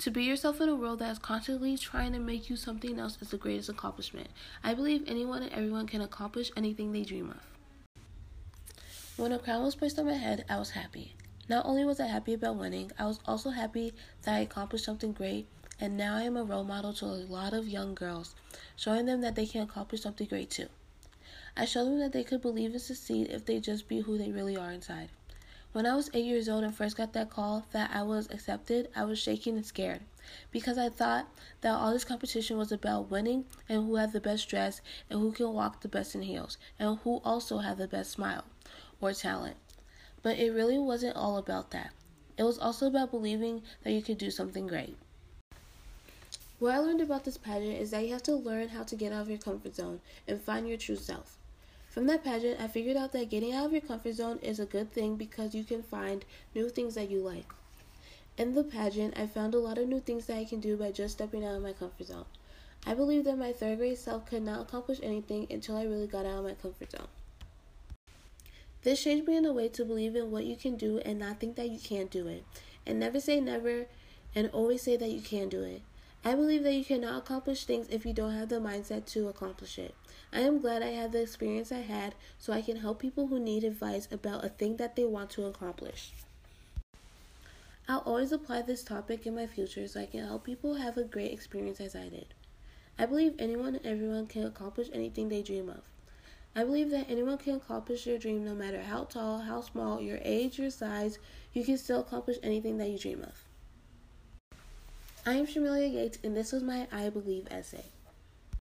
To be yourself in a world that is constantly trying to make you something else is the greatest accomplishment. I believe anyone and everyone can accomplish anything they dream of. When a crown was placed on my head, I was happy. Not only was I happy about winning, I was also happy that I accomplished something great, and now I am a role model to a lot of young girls, showing them that they can accomplish something great too. I show them that they could believe and succeed if they just be who they really are inside. When I was 8 years old and first got that call that I was accepted, I was shaking and scared, because I thought that all this competition was about winning and who had the best dress and who can walk the best in heels and who also had the best smile or talent. But it really wasn't all about that. It was also about believing that you could do something great. What I learned about this pageant is that you have to learn how to get out of your comfort zone and find your true self. From that pageant, I figured out that getting out of your comfort zone is a good thing because you can find new things that you like. In the pageant, I found a lot of new things that I can do by just stepping out of my comfort zone. I believe that my 3rd grade self could not accomplish anything until I really got out of my comfort zone. This changed me in a way to believe in what you can do and not think that you can't do it. And never say never and always say that you can do it. I believe that you cannot accomplish things if you don't have the mindset to accomplish it. I am glad I had the experience I had so I can help people who need advice about a thing that they want to accomplish. I'll always apply this topic in my future so I can help people have a great experience as I did. I believe anyone and everyone can accomplish anything they dream of. I believe that anyone can accomplish your dream no matter how tall, how small, your age, your size, you can still accomplish anything that you dream of. I am Shamelia Gates, and this was my I Believe essay.